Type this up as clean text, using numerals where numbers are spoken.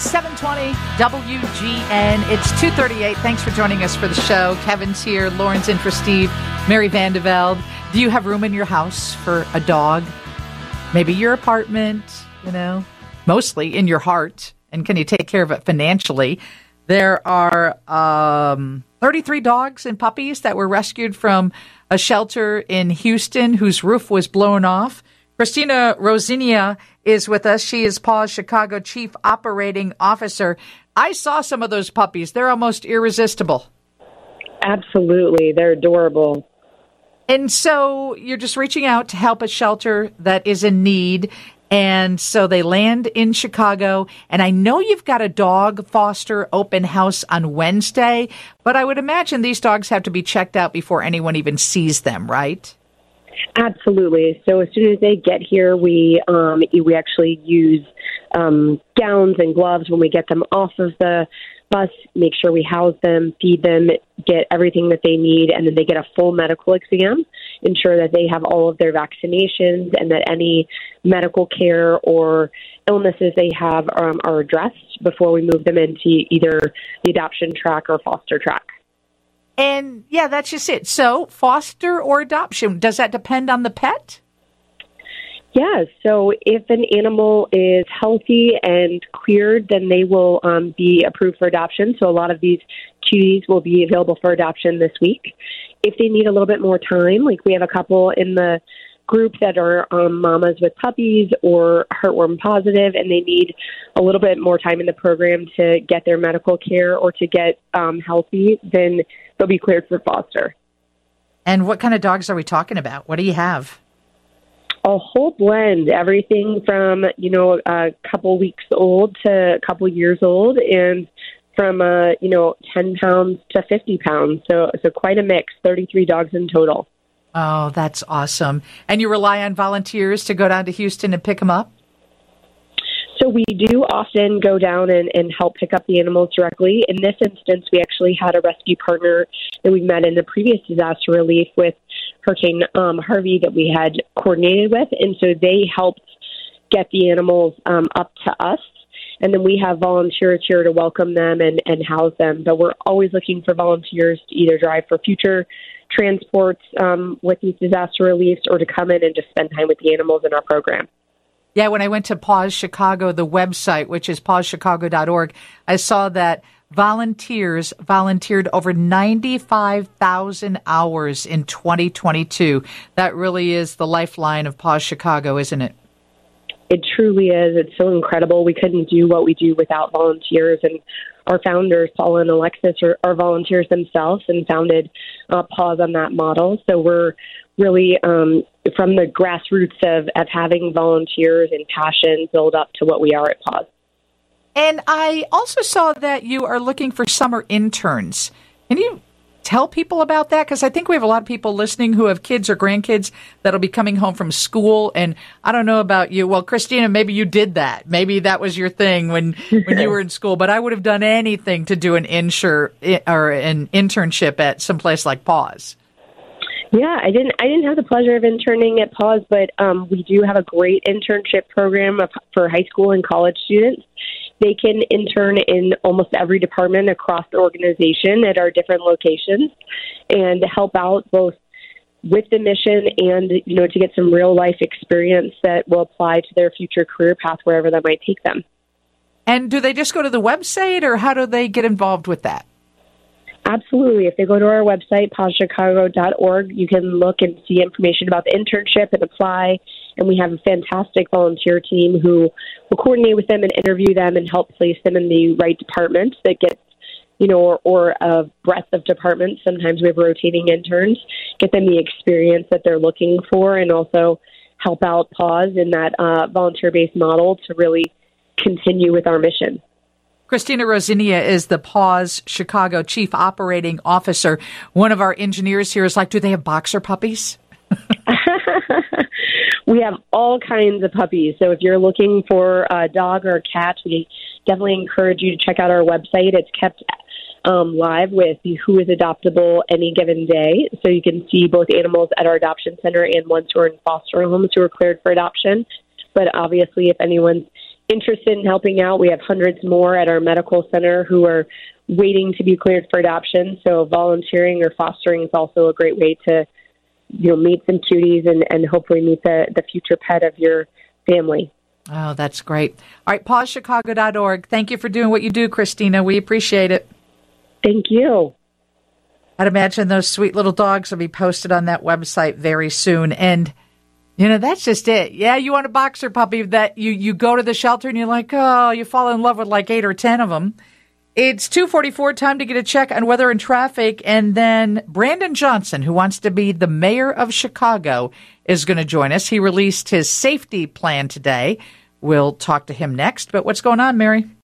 720 WGN. It's 2:38. Thanks for joining us for the show. Kevin's here. Lauren's in for Steve. Mary Vandeveld. Do you have room in your house for a dog? Maybe your apartment, you know, mostly in your heart. And can you take care of it financially? There are 33 dogs and puppies that were rescued from a shelter in Houston whose roof was blown off. Kristina Rasinia is with us. She is PAWS Chicago Chief Operating Officer. I saw some of those puppies. They're almost irresistible. Absolutely. They're adorable. And so you're just reaching out to help a shelter that is in need. And so they land in Chicago. And I know you've got a dog foster open house on Wednesday, but I would imagine these dogs have to be checked out before anyone even sees them, right? Absolutely. So as soon as they get here, we actually use gowns and gloves when we get them off of the bus, make sure we house them, feed them, get everything that they need, and then they get a full medical exam, ensure that they have all of their vaccinations and that any medical care or illnesses they have are addressed before we move them into either the adoption track or foster track. And, yeah, that's just it. So foster or adoption, does that depend on the pet? Yeah, so if an animal is healthy and cleared, then they will be approved for adoption. So a lot of these cuties will be available for adoption this week. If they need a little bit more time, like we have a couple in the group that are mamas with puppies or heartworm positive, and they need a little bit more time in the program to get their medical care or to get healthy, then they'll be cleared for foster. And what kind of dogs are we talking about? What do you have? A whole blend, everything from, you know, a couple weeks old to a couple years old, and from, 10 pounds to 50 pounds. So quite a mix, 33 dogs in total. Oh, that's awesome. And you rely on volunteers to go down to Houston and pick them up? So we do often go down and help pick up the animals directly. In this instance, we actually had a rescue partner that we met in the previous disaster relief with Hurricane Harvey that we had coordinated with. And so they helped get the animals up to us. And then we have volunteers here to welcome them and house them. But we're always looking for volunteers to either drive for future transports with these disaster reliefs or to come in and just spend time with the animals in our program. Yeah, when I went to PAWS Chicago, the website, which is pawschicago.org, I saw that volunteers volunteered over 95,000 hours in 2022. That really is the lifeline of PAWS Chicago, isn't it? It truly is. It's so incredible. We couldn't do what we do without volunteers. And our founders, Paula and Alexis, are volunteers themselves and founded PAWS on that model. So we're really from the grassroots of having volunteers and passion build up to what we are at PAWS. And I also saw that you are looking for summer interns. Can you tell people about that? Because I think we have a lot of people listening who have kids or grandkids that'll be coming home from school. And I don't know about you. Well, Kristina, maybe you did that. Maybe that was your thing when you were in school. But I would have done anything to do an internship at some place like PAWS. Yeah, I didn't have the pleasure of interning at PAWS, but we do have a great internship program for high school and college students. They can intern in almost every department across the organization at our different locations and help out both with the mission and, you know, to get some real life experience that will apply to their future career path, wherever that might take them. And do they just go to the website, or how do they get involved with that? Absolutely. If they go to our website, pawschicago.org, you can look and see information about the internship and apply. And we have a fantastic volunteer team who will coordinate with them and interview them and help place them in the right department that gets, you know, or a breadth of departments. Sometimes we have rotating interns, get them the experience that they're looking for, and also help out PAWS in that volunteer-based model to really continue with our mission. Kristina Rasinia is the PAWS Chicago Chief Operating Officer. One of our engineers here is like, do they have boxer puppies? We have all kinds of puppies. So if you're looking for a dog or a cat, we definitely encourage you to check out our website. It's kept live with who is adoptable any given day. So you can see both animals at our adoption center and ones who are in foster homes who are cleared for adoption. But obviously, if anyone's interested in helping out. We have hundreds more at our medical center who are waiting to be cleared for adoption. So volunteering or fostering is also a great way to, you know, meet some cuties and hopefully meet the future pet of your family. Oh, that's great. All right, pawschicago.org. Thank you for doing what you do, Kristina. We appreciate it. Thank you. I'd imagine those sweet little dogs will be posted on that website very soon. And, you know, that's just it. Yeah, you want a boxer puppy that you go to the shelter and you're like, oh, you fall in love with like 8 or 10 of them. It's 2:44, time to get a check on weather and traffic. And then Brandon Johnson, who wants to be the mayor of Chicago, is going to join us. He released his safety plan today. We'll talk to him next. But what's going on, Mary?